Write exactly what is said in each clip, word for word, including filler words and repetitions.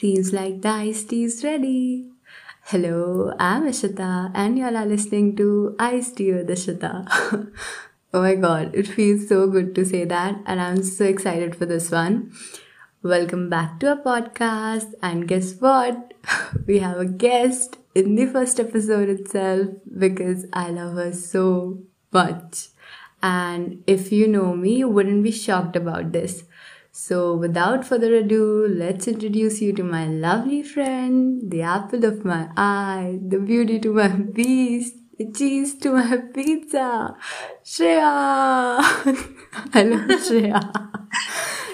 Feels like the iced tea is ready. Hello, I'm Ishita and y'all are listening to Iced Tea with Ishita. Oh my god, it feels so good to say that and I'm so excited for this one. Welcome back to our podcast and guess what? We have a guest in the first episode itself because I love her so much. And if you know me, you wouldn't be shocked about this. So without further ado, let's introduce you to my lovely friend, the apple of my eye, the beauty to my beast, the cheese to my pizza, Shreya! I love Shreya.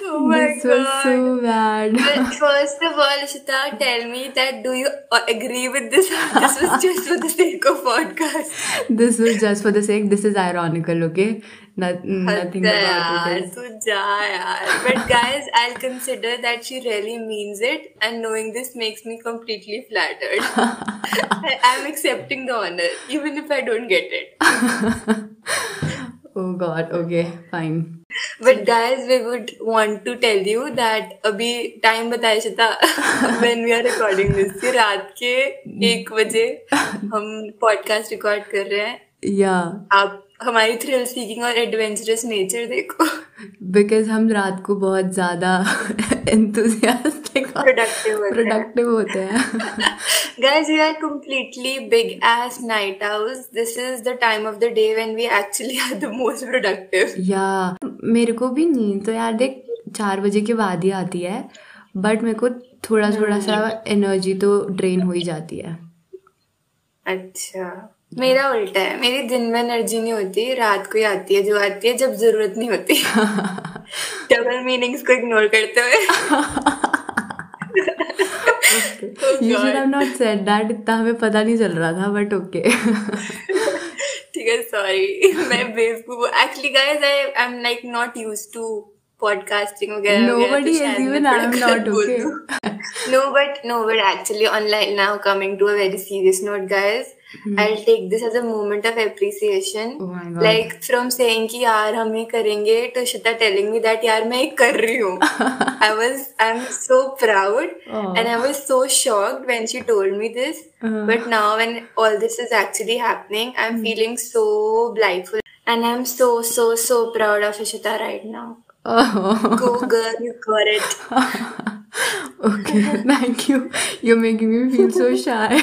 Oh my this God. Was so bad. But first of all, Ishita, tell me that do you agree with this? This was just for the sake of podcast. This was just for the sake. This is ironical, okay? Not, nothing about it. But guys, I'll consider that she really means it, and knowing this makes me completely flattered. I, I'm accepting the honor, even if I don't get it. Oh God, okay, fine. But guys, we would want to tell you that abhi time bataye Shita when we are recording this. Ki raat ke ek baje hum podcast record kar rahe hain. Yeah. Aap हमारी thrill seeking और adventurous nature देखो because हम रात को बहुत ज्यादा enthusiastic productive होते हैं guys we are completely big ass night owls. This is the time of the day when we actually are the most productive. Yeah, मेरे को भी नींद तो यार देख चार बजे के बाद ही आती है बट मेरे को थोड़ा थोड़ा सा एनर्जी तो ड्रेन हो ही जाती है. अच्छा, मेरा उल्टा है. मेरी दिन में एनर्जी नहीं होती, रात को ही आती है जो आती है जब जरूरत नहीं होती. डबल मीनिंग्स को इग्नोर करते हुए. You should have not said that. इतना हमें पता नहीं चल रहा था बट ओके. ठीक है, सॉरी. मैं बेवकूफ. Actually guys, I I'm like not used to podcasting वगैरह. Nobody is, even I'm not, okay. No but no but actually online now coming to a very serious note guys. Hmm. I'll take this as a moment of appreciation. Oh my God. Like from saying ki yaar hum ye karenge to Shita telling me that yaar main kar rahi hu. I was I'm so proud. Oh. And I was so shocked when she told me this. Uh-huh. But now when all this is actually happening, I'm hmm. feeling so blissful and I'm so so so proud of Ishita right now. Oh. Go girl, you got it. Okay, thank you. You're making me feel so shy.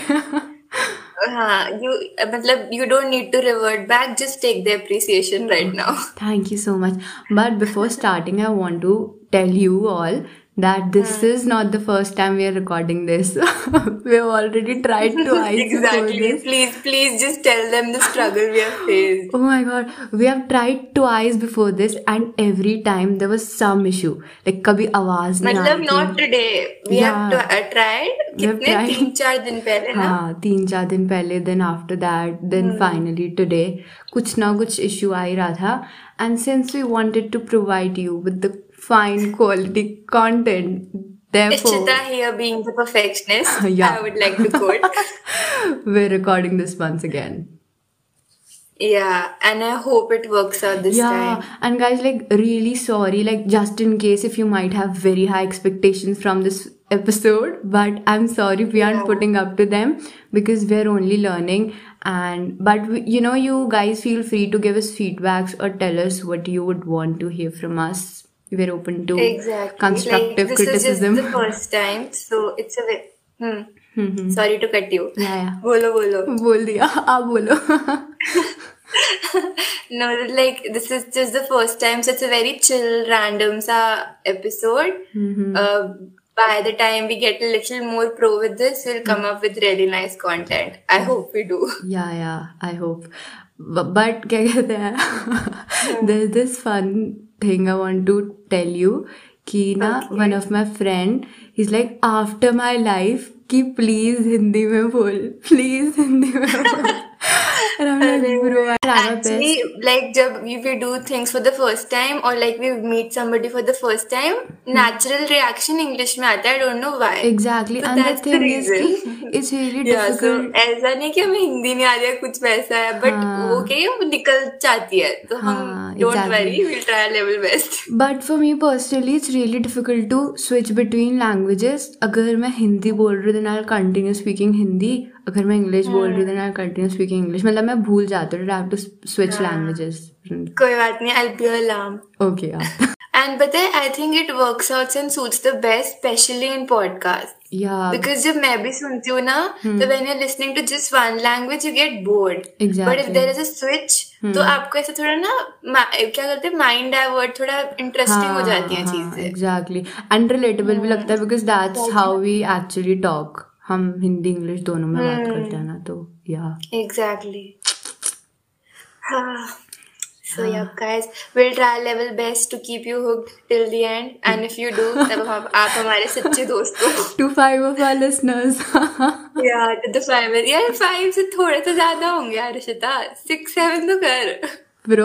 Uh, you, uh, you don't need to revert back, just take the appreciation right now. Thank you so much. But before starting, I want to tell you all that this hmm. is not the first time we are recording this. We've already tried to ice exactly. this. Please, please just tell them the struggle we have faced. Oh my God. We have tried to ice before this and every time there was some issue. Like, kabhi awaaz nahi aati. Matlab not today. We yeah. have to, uh, tried. Kitne? three four din pehle na? Haan, three four din pehle, then after that, then hmm. finally today. Kuch na kuch issue aa raha tha. And since we wanted to provide you with the fine quality content, therefore Ishita here being the perfectionist, yeah. I would like to quote. We're recording this once again. Yeah, and I hope it works out this yeah. time. Yeah, and guys, like really sorry, like just in case if you might have very high expectations from this episode, but I'm sorry we aren't yeah. putting up to them because we're only learning. And but we, you know, you guys feel free to give us feedbacks or tell us what you would want to hear from us. We're open to exactly. constructive like, this criticism. This is just the first time, so it's a bit. Hmm. Mm-hmm. Sorry to cut you. Yeah, yeah. Bolo, bolo. Bol diya. Aap bolo. No, like this is just the first time, so it's a very chill, random sa episode. Mm-hmm. Uh, by the time we get a little more pro with this, we'll come up with really nice content. I hope we do. Yeah, yeah. I hope. But, but kya kehte hain? There's this fun thing I want to tell you ki na okay. one of my friend, he's like after my life ki please Hindi mein bol, please Hindi mein bol. And I'm like, bro, I'm actually, like, jab we do things for the first time or like we meet somebody for the first time, hmm. natural reaction English mein aata, I don't know why. Exactly. So and that's the thing is ki, it's really yeah, difficult. Yeah, so ऐसा नहीं कि हमें हिंदी नहीं आ रही है कुछ वैसा है, but वो okay, वो निकल जाती है. So हम don't exactly. worry, we'll try our level best. But for me personally, it's really difficult to switch between languages. अगर मैं हिंदी बोल रही हूँ, then I'll continue speaking Hindi. अगर मैं इंग्लिश बोल रही हूँ then I'll continue speaking English. मतलब मैं भूल जाती हूँ. I have to switch languages. कोई बात नहीं. I'll be alarm. Okay. And but then I think it works out and suits the best, especially in podcast. Yeah. Because जब मैं भी सुनती हूँ ना, तो when you're listening to just one language, you get bored. Exactly. But if there is a switch, तो आपको ऐसा थोड़ा ना क्या करते हैं mind divert, थोड़ा interesting हो जाती हैं चीजें. Exactly. And relatable भी लगता है because that's how we actually talk. हम हिंदी इंग्लिश दोनों में बात करते हैं ना तो या exactly so yeah guys we will try level best to keep you hooked till the end end if you do तब आप हमारे सच्चे दोस्त हो to five of our listeners yeah the five यार फाइव से थोड़े तो ज्यादा होंगे यार इशिता सिक्स सेवन तो कर bro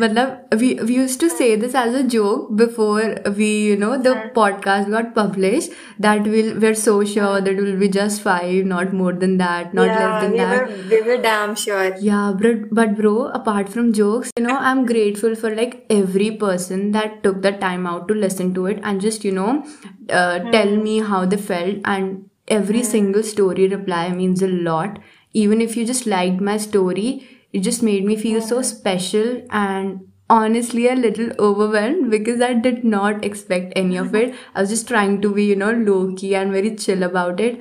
matlab we we used to say this as a joke before we you know the podcast got published that we'll, we're so sure that it will be just five not more than that not yeah, less than we that were, we were damn sure yeah but, but bro apart from jokes you know I'm grateful for like every person that took the time out to listen to it and just you know uh, mm. tell me how they felt and every mm. single story reply means a lot even if you just liked my story it just made me feel so special and honestly a little overwhelmed because I did not expect any of it. I was just trying to be, you know, low-key and very chill about it.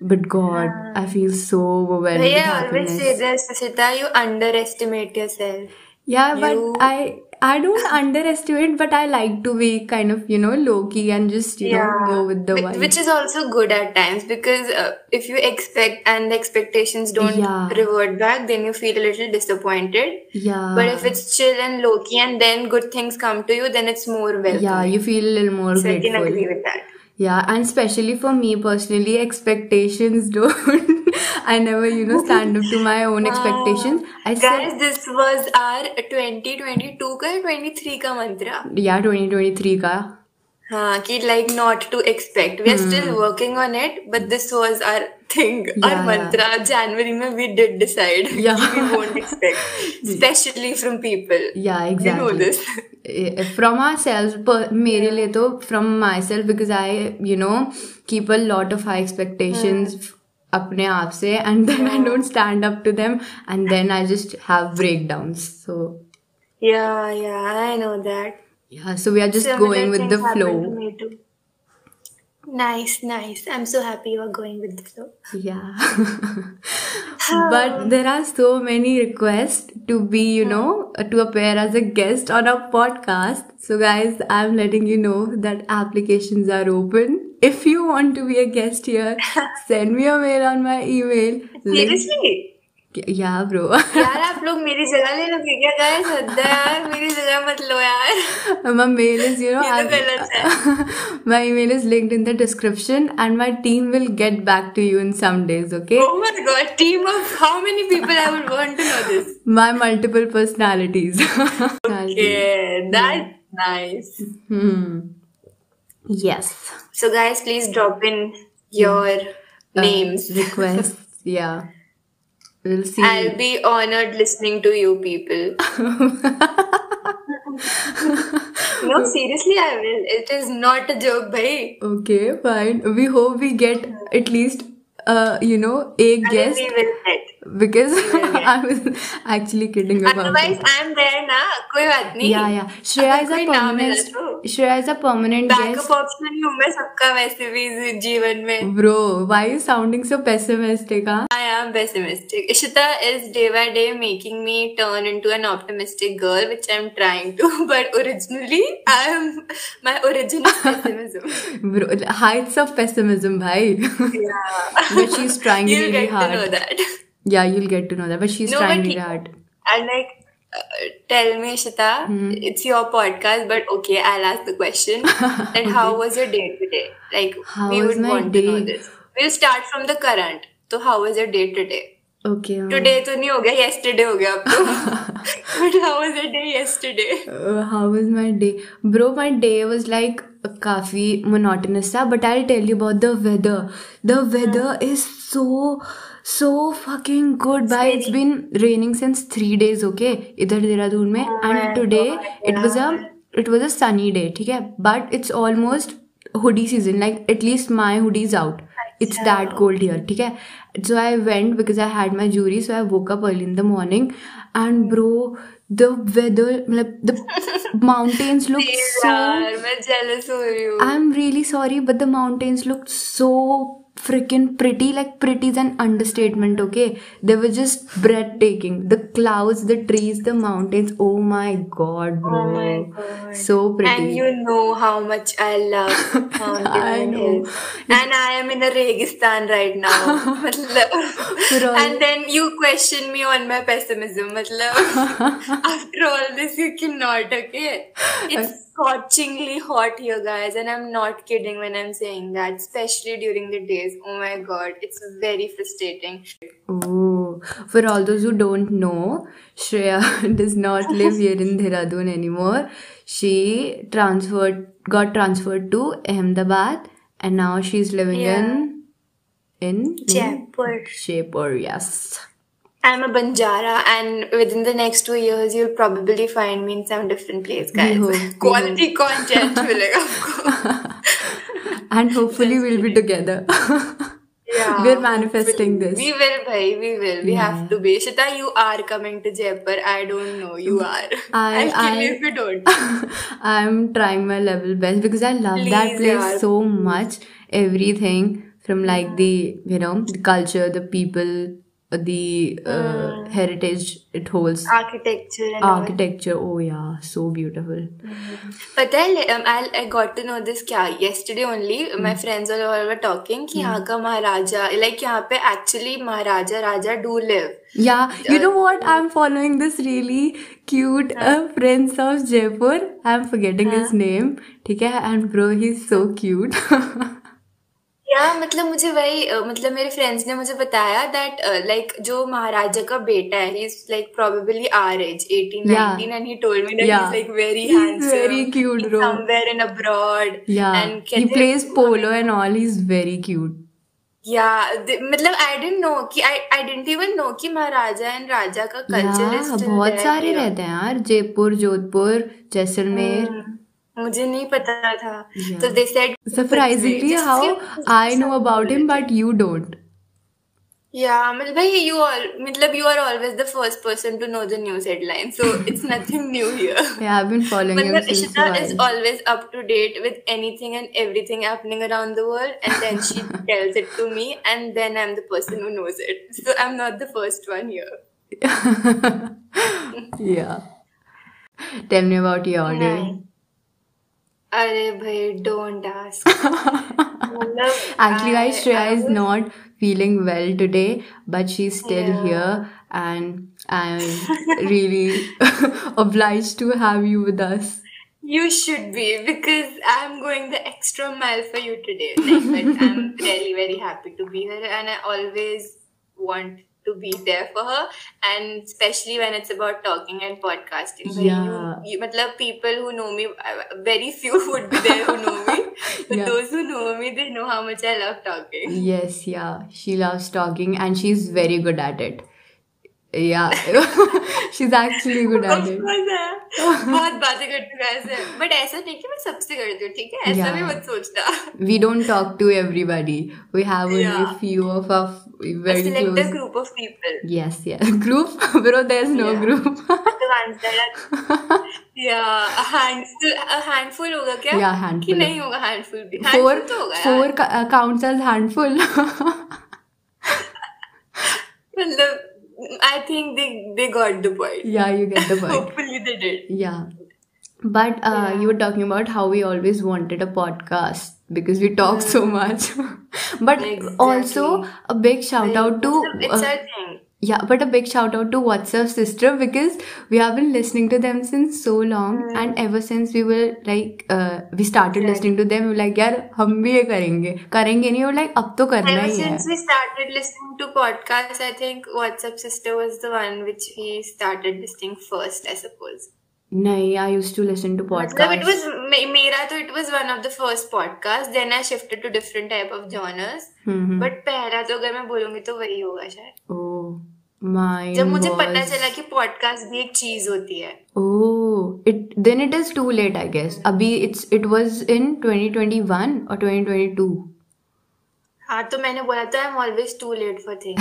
But God, yeah. I feel so overwhelmed with happiness. I always say this, Ishita, you underestimate yourself. Yeah, you... but I I don't underestimate, but I like to be kind of, you know, low-key and just, you yeah. know, go with the vibe. Which is also good at times because uh, if you expect and the expectations don't yeah. revert back, then you feel a little disappointed. Yeah. But if it's chill and low-key and then good things come to you, then it's more welcome. Yeah, you feel a little more so grateful. So I can agree with that. Yeah, and especially for me personally, expectations don't. I never, you know, stand up to my own expectations. I Guys, said, this was our twenty twenty-two ka twenty-three ka mantra. Yeah, twenty twenty-three ka. Haan, ki like not to expect. We are hmm. still working on it, but this was our thing, yeah, our mantra. Yeah. January mein we did decide yeah. we won't expect, especially from people. Yeah, exactly. You know this. From ourselves, मेरे लिए तो from myself because I, you know, keep a lot of high expectations hmm. अपने आप से and then I don't stand up to them and then I just have breakdowns. So yeah, yeah, I know that. Yeah, so we are just so going with the flow. Nice, nice. I'm so happy you are going with the flow. Yeah. But there are so many requests to be, you know, to appear as a guest on our podcast. So guys, I'm letting you know that applications are open. If you want to be a guest here, send me a mail on my email. Seriously? Yeah, bro. यार आप लोग मेरी जगह ले लोगे क्या guys? हद्दा यार मेरी जगह मत लो यार. My mail is you know. ये तो गलत है. My email is linked in the description and my team will get back to you in some days, okay? Oh my God, team of how many people I would want to know this? My multiple personalities. Okay, that's nice. Hmm. Yes. So guys, please drop in your names. Uh, requests. Yeah. We'll see. I'll be honored listening to you people. No, seriously, I will. It is not a joke, bhai. Okay, fine. We hope we get at least, uh, you know, a guest. We will get. Because I was actually kidding about it. Otherwise, I am there, na. Koi baat nahi. Yeah, yeah. Shreya is a permanent. Shreya is a permanent guest. Backup option hu main sabka वैसे भी जीवन में. Bro, why are you sounding so pessimistic? Huh? I am pessimistic. Ishita is day by day making me turn into an optimistic girl, which I am trying to. But originally, I am my original pessimism. Bro, heights of pessimism, bhai. Yeah. But she's trying really hard. You get to know that. Yeah, you'll get to know that. But she's no, trying really hard. And like, uh, tell me, Ishita, hmm. it's your podcast, but okay, I'll ask the question. And okay. How was your day today? Like, how we would want day? To know this. We'll start from the current. So, how was your day today? Okay. Uh, today तो नहीं हो गया, yesterday हो गया अब तो. But how was your day yesterday? Uh, how was my day? Bro, my day was like काफी monotonous था, but I'll tell you about the weather. The weather hmm. is so so fucking good. Bhai, it's been raining since three days. Okay, इधर देहरादून में, oh and today God, it was a it was a sunny day. ठीक है, but it's almost hoodie season. Like at least my hoodie is out. It's that cold here, ठीक है? So I went because I had my jury, so I woke up early in the morning, and bro, the weather, मतलब the mountains look so. मैं jealous हो रही हूँ. I'm really sorry, but the mountains looked so freaking pretty. Like pretty is an understatement, okay? They were just breathtaking. The clouds, the trees, the mountains. Oh my god, bro! Oh my god. So pretty. And you know how much I love mountains. I know. And I am in a Registan right now. And then you question me on my pessimism. After all this, you cannot, okay? It's scorchingly hot here, guys. And I'm not kidding when I'm saying that. Especially during the days. Oh my god. It's very frustrating. Ooh. For all those who don't know, Shreya does not live here in Dehradun anymore. She transferred, got transferred to Ahmedabad. And now she's living yeah. in... In Jaipur. Jaipur, yes. I'm a Banjara, and within the next two years, you'll probably find me in some different place, guys. We hope, Quality we content will And hopefully, we'll be together. Yeah. We're manifesting we'll, this. We will, bhai. We will. We yeah. have to be. Ishita, you are coming to Jaipur. I don't know. You are. I, I'll kill I, you if you don't. I'm trying my level best because I love Please, that place yeah. so much. Everything. From like the, you know, the culture, the people, the uh, mm. heritage it holds. Architecture. And Architecture. All. Oh yeah, so beautiful. Mm-hmm. But I, um, I, I got to know this kya, yesterday only. Mm. My friends all were talking ki yahan ka Maharaja, like yahan pe actually Maharaja Raja do live. Yeah, you know what? I'm following this really cute uh, prince of Jaipur. I'm forgetting huh? his name. Okay, and bro, he's so cute. Yeah, मतलब मुझे वही मतलब मेरे friends ने मुझे बताया that uh, like जो महाराजा का बेटा है, he's like probably our age, eighteen, yeah. nineteen, and he told me that yeah. he's like very he's handsome, very cute, he's bro. Somewhere in abroad, yeah, and he plays polo and all. He's very cute. Yeah, th- मतलब I didn't know कि I I didn't even know कि महाराजा and राजा का culture yeah, is still बहुत there, सारे yeah. रहते हैं यार Jaipur Jodhpur Jaisalmer hmm. मुझे नहीं पता था तो they said surprisingly how I know about him but you don't yeah मतलब भाई you all मतलब you are always the first person to know the news headline so it's nothing new here yeah I've been following him since a while. Ishita is always up to date with anything and everything happening around the world and then she tells it to me and then I'm the person who knows it so I'm not the first one here yeah tell me about your day nice. अरे भाई don't ask actually guys Shreya is not feeling well today but she's still yeah. here and I'm really obliged to have you with us you should be because I'm going the extra mile for you today like, but I'm really very happy to be here and I always want to be there for her and especially when it's about talking and podcasting yeah you, you, matlab, people who know me very few would be there who know me but yeah. those who know me they know how much I love talking yes yeah she loves talking and she's very good at it yeah she's actually good at it बहुत बातें करती हूँ ऐसे but ऐसा नहीं कि मैं सबसे करती हूँ ठीक है ऐसा भी मत सोचना we don't talk to everybody we have only yeah. a few of our very close a selected group of people yes yeah group bro there's no yeah. group yeah a handful a handful होगा क्या yeah handful कि नहीं होगा handful भी four four counts as handful मतलब I think they they got the point. Yeah, you get the point. Hopefully they did. Yeah. But uh, yeah. you were talking about how we always wanted a podcast because we talk so much. But exactly. also a big shout out to... It's uh, our thing. Yeah, but a big shout out to WhatsApp Sister, because we have been listening to them since so long, mm. and ever since we were like, uh, we started right. listening to them, we were like, yaar, hum bhi ye karenge. Karenge nahi, we were like, ab to karna hi hai. Ever since we started listening to podcasts, I think WhatsApp Sister was the one which we started listening first, I suppose. Nahi, I used to listen to podcasts. No, it was, mera to it was one of the first podcasts. Then I shifted to different type of genres. Mm-hmm. But pehla to agar main bolungi to wahi hoga shayad. Oh, mine was... Jab mujhe pata chala ki podcast bhi ek cheez hoti hai. Oh, it then it is too late, I guess. Abhi it's it was in twenty twenty-one or twenty twenty-two. Ha, to maine bola tha, I'm always too late for things.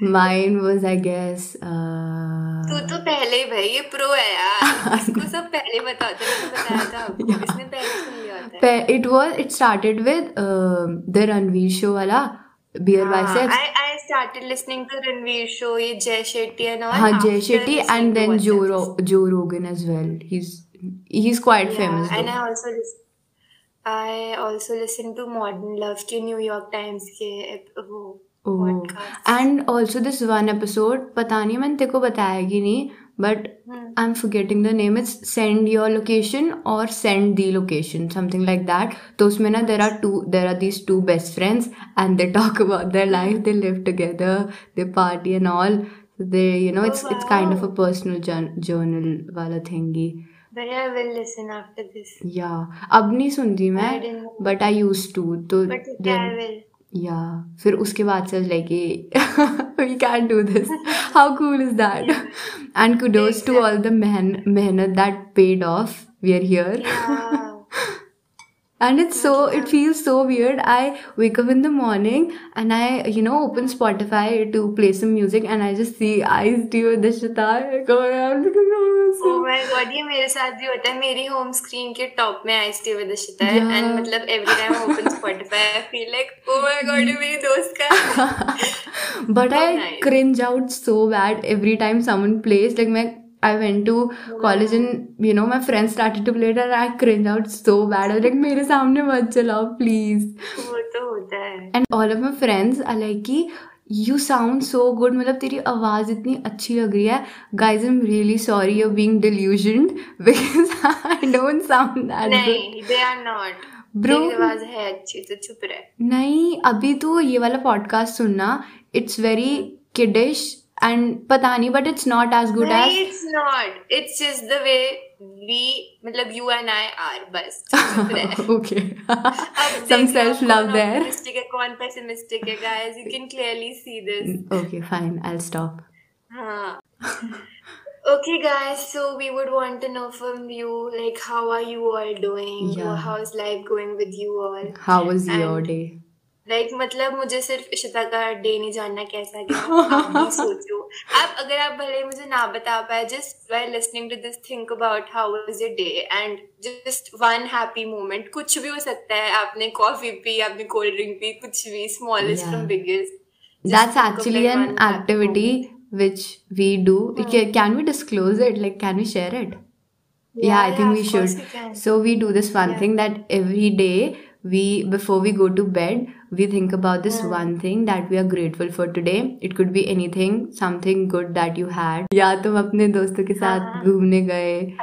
Mine was, I guess, uh तू तो पहले ही भाई ये pro है यार इसको सब पहले बताते हैं तो बताया था आपको इसने पहले सुन लिया होता है it was it started with uh, the Ranveer Show वाला beer by sex I I started listening to Ranveer Show ये Jay Shetty and all हाँ Jay Shetty and then Joe Ro- Joe Rogan as well he's he's quite yeah, famous and though. I also listen, I also listen to Modern Love के New York Times के वो Oh. And also this one episode, पता नहीं मैंने तेको बताया कि नहीं, but hmm. I'm forgetting the name. It's send your location or send the location, something like that. तो उसमें ना there are two, there are these two best friends, and they talk about their life, they live together, they party and all. They, you know, it's oh, wow. it's kind of a personal journal वाला thingy. But I will listen after this. Yeah, अब नहीं सुनती मैं, but I used to. तो but then, I will. Yeah, फिर उसके बाद से like we can't do this. How cool is that? Yeah. And kudos exactly. to all the mehan- mehnat that paid off. We are here. Yeah. And it's so, it feels so weird. I wake up in the morning and I, you know, open Spotify to play some music and I just see Iced Tea with Ishita going on. Oh my God, ये मेरे साथ भी होता है. मेरी home screen के top में Iced Tea with Ishita है. Yeah. And मतलब every time I open Spotify, I feel like, oh my God, ये मेरी दोस्त का. But oh, I nice. cringe out so bad every time someone plays. Like मैं I went to college and you know my friends started to play it and I cringed out so bad. I was like, मेरे सामने मत चलाओ, please. वो तो होता है. And all of my friends are like, you sound so good. मतलब तेरी आवाज इतनी अच्छी लग रही है. Guys, I'm really sorry you're being delusioned because I don't sound that good. नहीं, they are not. Bro, तेरी आवाज है अच्छी तो चुप रह. नहीं, अभी तो ये वाला podcast सुनना. It's very kiddish. And pata nahi, but it's not as good as... No, it's not. It's just the way we, matlab, you and I are, bas. Okay. Some self-love there. Optimistic hai, kaun pessimistic hai, guys. You can clearly see this. Okay, fine. I'll stop. Haan. Okay, guys. So, we would want to know from you, like, how are you all doing? Yeah. How's life going with you all? How was and your day? Like, मतलब मुझे सिर्फ इशिता का day नहीं जानना कैसा गया आप भी सोचो आप अगर आप भले मुझे ना बता पाए just while listening to this think about how was your day and just one happy moment कुछ भी हो सकता है आपने कॉफी पी आपने कोल्ड ड्रिंक पी कुछ भी smallest yeah. from biggest that's actually an activity which we do hmm. can we disclose it like can we share it yeah, yeah I think yeah, we should we so we do this one yeah. thing that every day we before we go to bed we think about this yeah. one thing that we are grateful for today it could be anything something good that you had ya tum apne doston ke sath ghumne gaye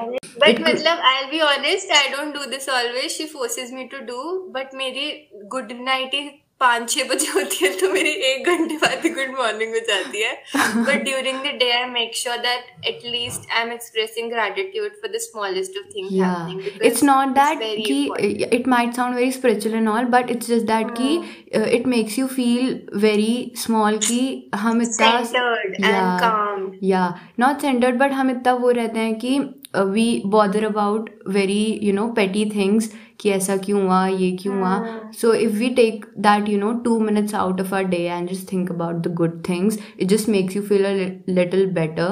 but matlab I'll be honest I don't do this always she forces me to do but meri good night is five six baje hoti hai to meri one ghante baad good morning ho jati hai but during the day I make sure that at least I'm expressing gratitude for the smallest of things yeah. happening it's not that it's ki important. It might sound very spiritual and all but it's just that hmm. ki uh, it makes you feel very small ki hum itna centered yeah, and calm yeah not centered but hum itna wo rehte hain ki Uh, we bother about very, you know, petty things. कि ऐसा क्यों हुआ, ये क्यों हुआ. So if we take that, you know, two minutes out of our day and just think about the good things, it just makes you feel a li- little better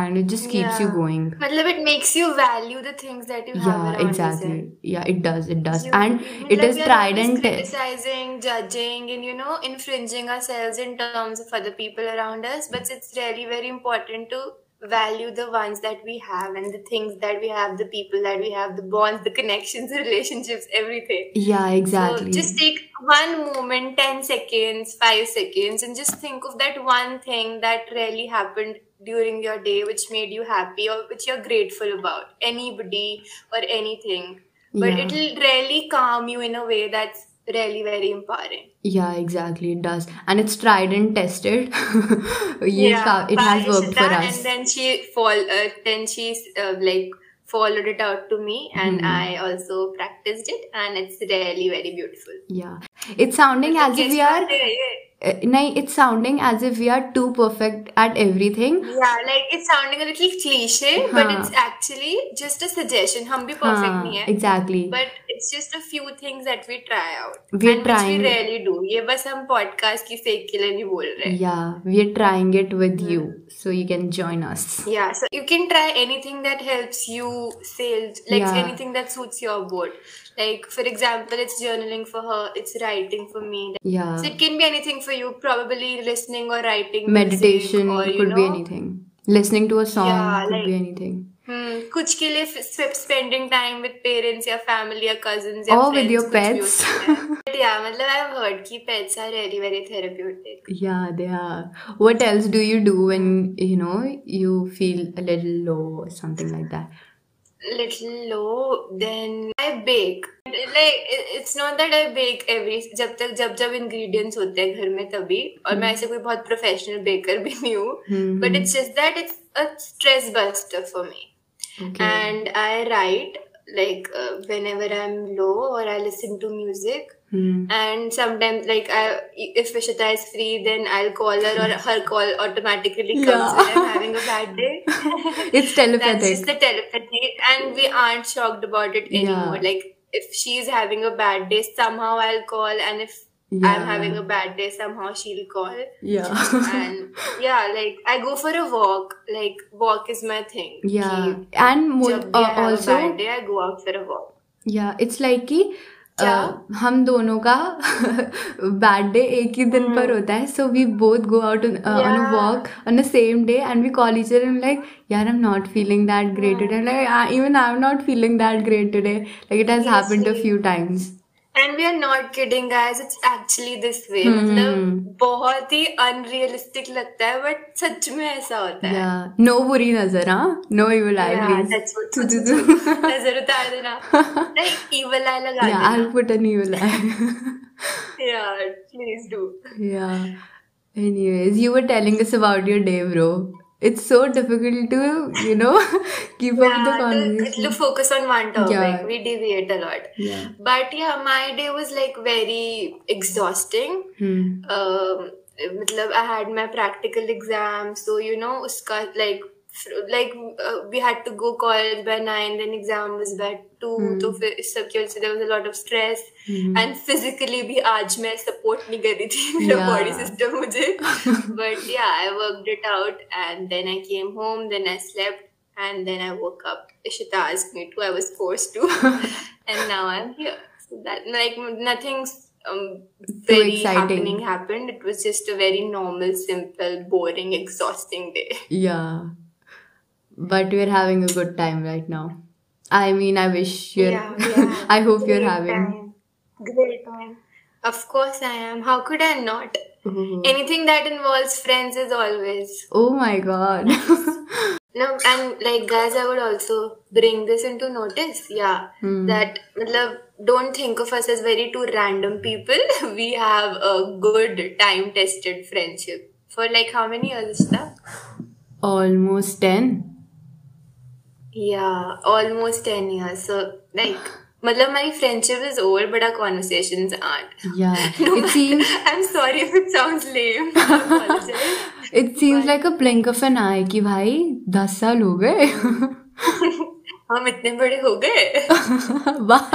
and it just keeps yeah. you going. मतलब it makes you value the things that you have around you. Yeah, exactly. Yeah, it does, it does. You, and it is tried and tested. Criticizing, judging and, you know, infringing ourselves in terms of other people around us. But it's really very important to value the ones that we have and the things that we have, the people that we have, the bonds, the connections, the relationships, everything. Yeah, exactly. So just take one moment, ten seconds, five seconds, and just think of that one thing that really happened during your day which made you happy or which you're grateful about. Anybody or anything. But yeah. It'll really calm you in a way that's really very empowering. Yeah, exactly. It does. And it's tried and tested. yeah, ca- it has worked Ishita, for us. And then she fall, uh, then she uh, like followed it out to me and mm. I also practiced it and it's really very beautiful. Yeah. It's sounding it's as if we are... Yeah, yeah. Uh, nahin, it's sounding as if we are too perfect at everything. Yeah, like it's sounding a little cliche, but it's actually just a suggestion. Hum bhi perfect nahi hai. Exactly. But it's just a few things that we try out. We're and trying. Which we rarely do. Ye bas hum podcast ki sake ke liye nahi bol rahe. Yeah, we're trying it with hmm. you. So you can join us. Yeah, so you can try anything that helps you sales, like yeah. anything that suits your board. Like, for example, it's journaling for her, it's writing for me. Yeah. So it can be anything for you, probably listening or writing. Meditation or, you could know, be anything. Listening to a song yeah, could like, be anything. Hmm, kuch ke liye f- spending time with parents, your family, your cousins, your or friends. Or with your pets. But yeah, matlab, I've heard ki pets are really very therapeutic. Yeah, they are. What else do you do when, you know, you feel a little low or something like that? Little low, then I bake. Like it's not that I bake every जब तक जब जब ingredients होते हैं घर में तभी और मैं ऐसे कोई बहुत professional baker भी नहीं हूँ, but it's just that it's a stress buster for me. Okay. And I write like uh, whenever I'm low or I listen to music. Hmm. And sometimes, like, I, if Ishita is free, then I'll call her or her call automatically comes yeah. when I'm having a bad day. It's telepathic. That's just the telepathy. And we aren't shocked about it anymore. Yeah. Like, if she's having a bad day, somehow I'll call. And if yeah. I'm having a bad day, somehow she'll call. Yeah. And, yeah, like, I go for a walk. Like, walk is my thing. Yeah. Ki, and more, uh, I have also... a bad day, I go out for a walk. Yeah, it's like... Ki, हम दोनों का bad day एक ही दिन पर होता है so we both go out on, uh, yeah. on a walk on the same day and we call each other and like yeah I'm not feeling that great today like I, even I'm not feeling that great today like it has yes, happened a few times and we are not kidding guys it's actually this way मतलब बहुत ही unrealistic लगता है but सच में ऐसा होता है yeah no बुरी नजर हाँ no evil eye yeah that's what नजर उतार देना नहीं evil eye लगा देना yeah I'll put an evil eye yeah please do yeah anyways you were telling us about your day bro it's so difficult to, you know, keep yeah, up the conversation. Yeah, focus on one topic. Yeah. We deviate a lot. Yeah. But yeah, my day was like very exhausting. Hmm. Um, I had my practical exam. So, you know, uska, like, like uh, we had to go college by nine, then exam was by two. So mm. there was a lot of stress. Mm. And physically, bhi aaj main support nahi kar rahi thi mera body system mujhe. But yeah, I worked it out and then I came home, then I slept and then I woke up. Ishita asked me to, I was forced to. And now I'm here. So that, like, nothing's Um, very exciting. happening happened. It was just a very normal, simple, boring, exhausting day. Yeah. But we're having a good time right now. I mean, I wish you're... Yeah, yeah. I hope Great you're having... Time. Great time. Of course I am. How could I not? Ooh. Anything that involves friends is always... Oh my God. No, and like guys, I would also bring this into notice. Yeah. Hmm. That... Matlab, don't think of us as very two random people. We have a good time-tested friendship. For like how many years, Ishita? Almost ten. Yeah, almost ten years. So like, matlab, my friendship is old, but our conversations aren't. Yeah, no it matter, seems... I'm sorry if it sounds lame. I apologize. It seems but... like a blink of an eye ki bhai, das saal ho gaye. हम इतने बड़े हो गए वाह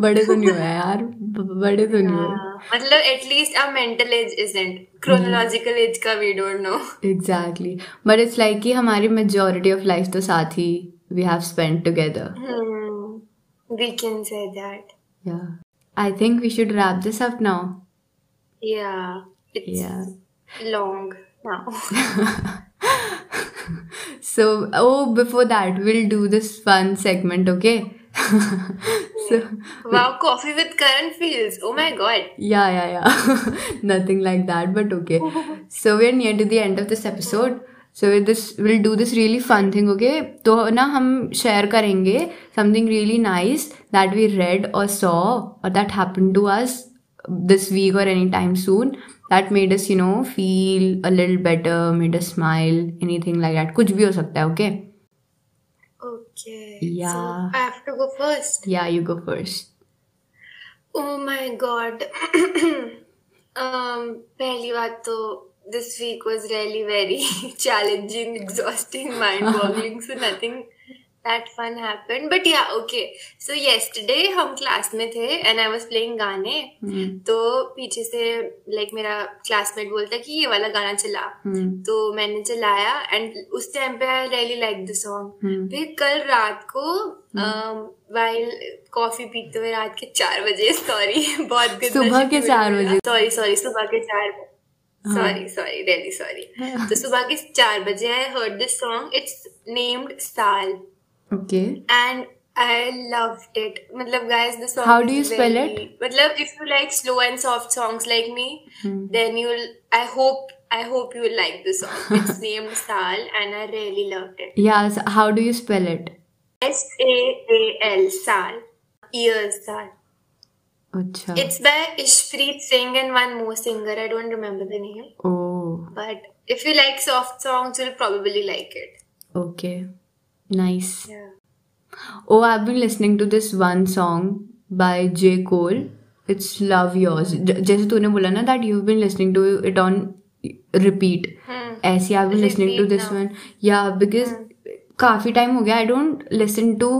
बड़े तो नहीं हुए यार बड़े तो नहीं हुए मतलब at least our mental age isn't chronological age का we don't know exactly but it's like कि हमारी majority of life तो साथ ही we have spent together hmm. we can say that yeah I think we should wrap this up now yeah it's yeah. long now So, oh, before that, we'll do this fun segment, okay? So, Wow, coffee with current feels. Oh my god. yeah, yeah, yeah. Nothing like that, but okay. So, we're near to the end of this episode. So, with this, we'll do this really fun thing, okay? So, na, hum share karenge something really nice that we read or saw or that happened to us this week or anytime soon. That made us, you know, feel a little better, made us smile, anything like that. Kuch bhi ho sakta hai, okay? Okay. Yeah. So I have to go first. Yeah, you go first. Oh my god. um, pehli baat to, this week was really very challenging, exhausting, mind-boggling. So nothing that fun happened. But yeah, okay. So yesterday, hum class mein the and I was playing gaane. Mm. To piche se, like, mera classmate bolta ki ye wala gaana chala. Mm. To maine chalaya and us time pe I really liked the song. Mm. Phir kal raat ko, um, while coffee peete hue raat ke four baje, sorry, bahut good. Subah ke four baje. Sorry, sorry, subah ke four baje. Sorry, sorry, really sorry. So, subah ke four baje I heard this song. It's named Saal. Okay. And I loved it. Matlab, guys, the song. How do you spell it? Matlab, if you like slow and soft songs like me, hmm. then you'll. I hope. I hope you will like the song. It's named Saal, and I really loved it. Yeah. So how do you spell it? S A A L. Saal. Years. Saal. Achha. It's by Ishpreet Singh and one more singer. I don't remember the name. Oh. But if you like soft songs, you'll probably like it. Okay. Nice. Yeah. Oh, I've been listening to this one song by J. Cole. It's Love Yours. Jaise tune bola na that you've been listening to it on repeat. Hmm. Aise I've been repeat listening to this now. One. Yeah, because hmm. काफी time हो गया. I don't listen to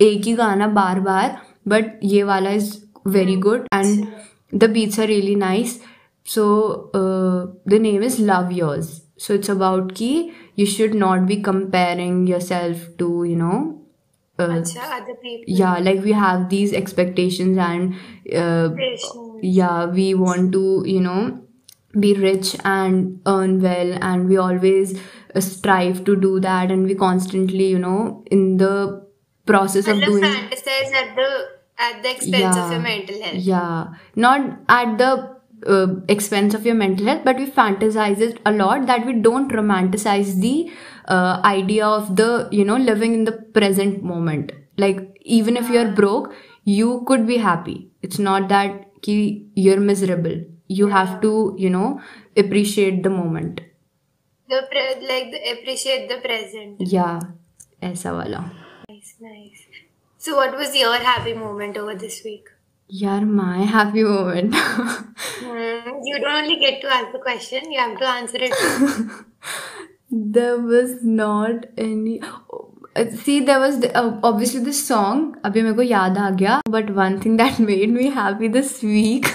एक ही गाना बार बार. But ये वाला is very good and the beats are really nice. So uh, the name is Love Yours. So it's about ki you should not be comparing yourself to, you know, uh, other people. Yeah, like we have these expectations and uh, yeah, we want to, you know, be rich and earn well, and we always uh, strive to do that, and we constantly, you know, in the process I of doing. Fantasize at the At the expense yeah, of your mental health. Yeah. Not at the uh, expense of your mental health, but we fantasize it a lot that we don't romanticize the uh, idea of the, you know, living in the present moment. Like, even if you're broke, you could be happy. It's not that ki you're miserable. You have to, you know, appreciate the moment. The pre- like, the, appreciate the present. Yeah. Aisa wala. Nice, nice. So what was your happy moment over this week? Yaar, my happy moment. mm, you don't only get to ask the question, you have to answer it too. There was not any... See, there was the, uh, obviously this song, abhi mere ko yaad aa gaya, but one thing that made me happy this week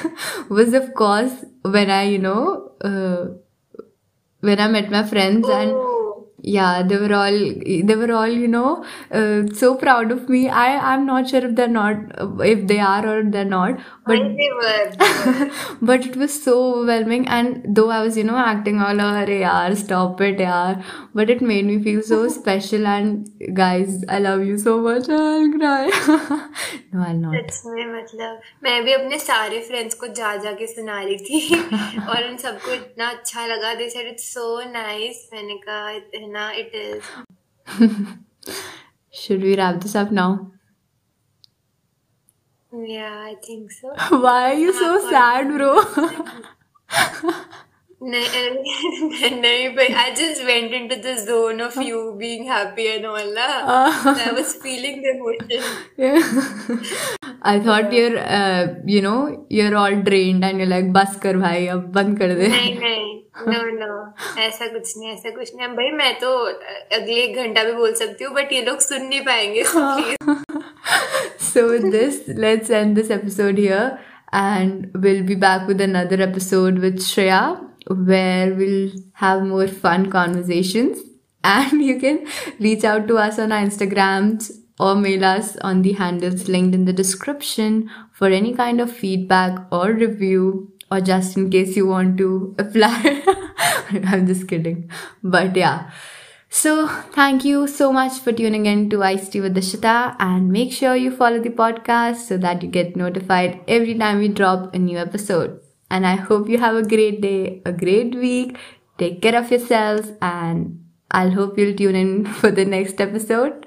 was of course when I, you know, uh, when I met my friends. Ooh. And... yeah, they were all, they were all, you know, uh, so proud of me. I, I'm not sure if they're not, if they are or they're not. But they were. But it was so overwhelming. And though I was, you know, acting all, oh, yaar, stop it, yaar. But it made me feel so special. And guys, I love you so much. I'll cry. No, I'll not. That's my matlab. मैं भी अपने सारे friends को जा जा के सुना रही थी और उन सबको इतना अच्छा लगा. They said it's so nice. मैंने कहा nah, it is. Should we wrap this up now? Yeah, I think so. Why are you so oh, sad, bro? I just went into the zone of you being happy and all that. Uh, I was feeling the emotion. Yeah. I thought you're, uh, you know, you're all drained and you're like, bas kar bhai, ab band kar de. Nahin, nahin. No, no, ऐसा कुछ नहीं, ऐसा कुछ नहीं. भाई मैं तो अगले एक घंटा भी बोल सकती हूँ, but ये लोग सुन नहीं पाएंगे. So with this, let's end this episode here, and we'll be back with another episode with Shreya, where we'll have more fun conversations. And you can reach out to us on our Instagrams or mail us on the handles linked in the description for any kind of feedback or review. Or just in case you want to apply. I'm just kidding. But yeah. So thank you so much for tuning in to Iced Tea with Ishita, and make sure you follow the podcast so that you get notified every time we drop a new episode. And I hope you have a great day, a great week. Take care of yourselves, and I'll hope you'll tune in for the next episode.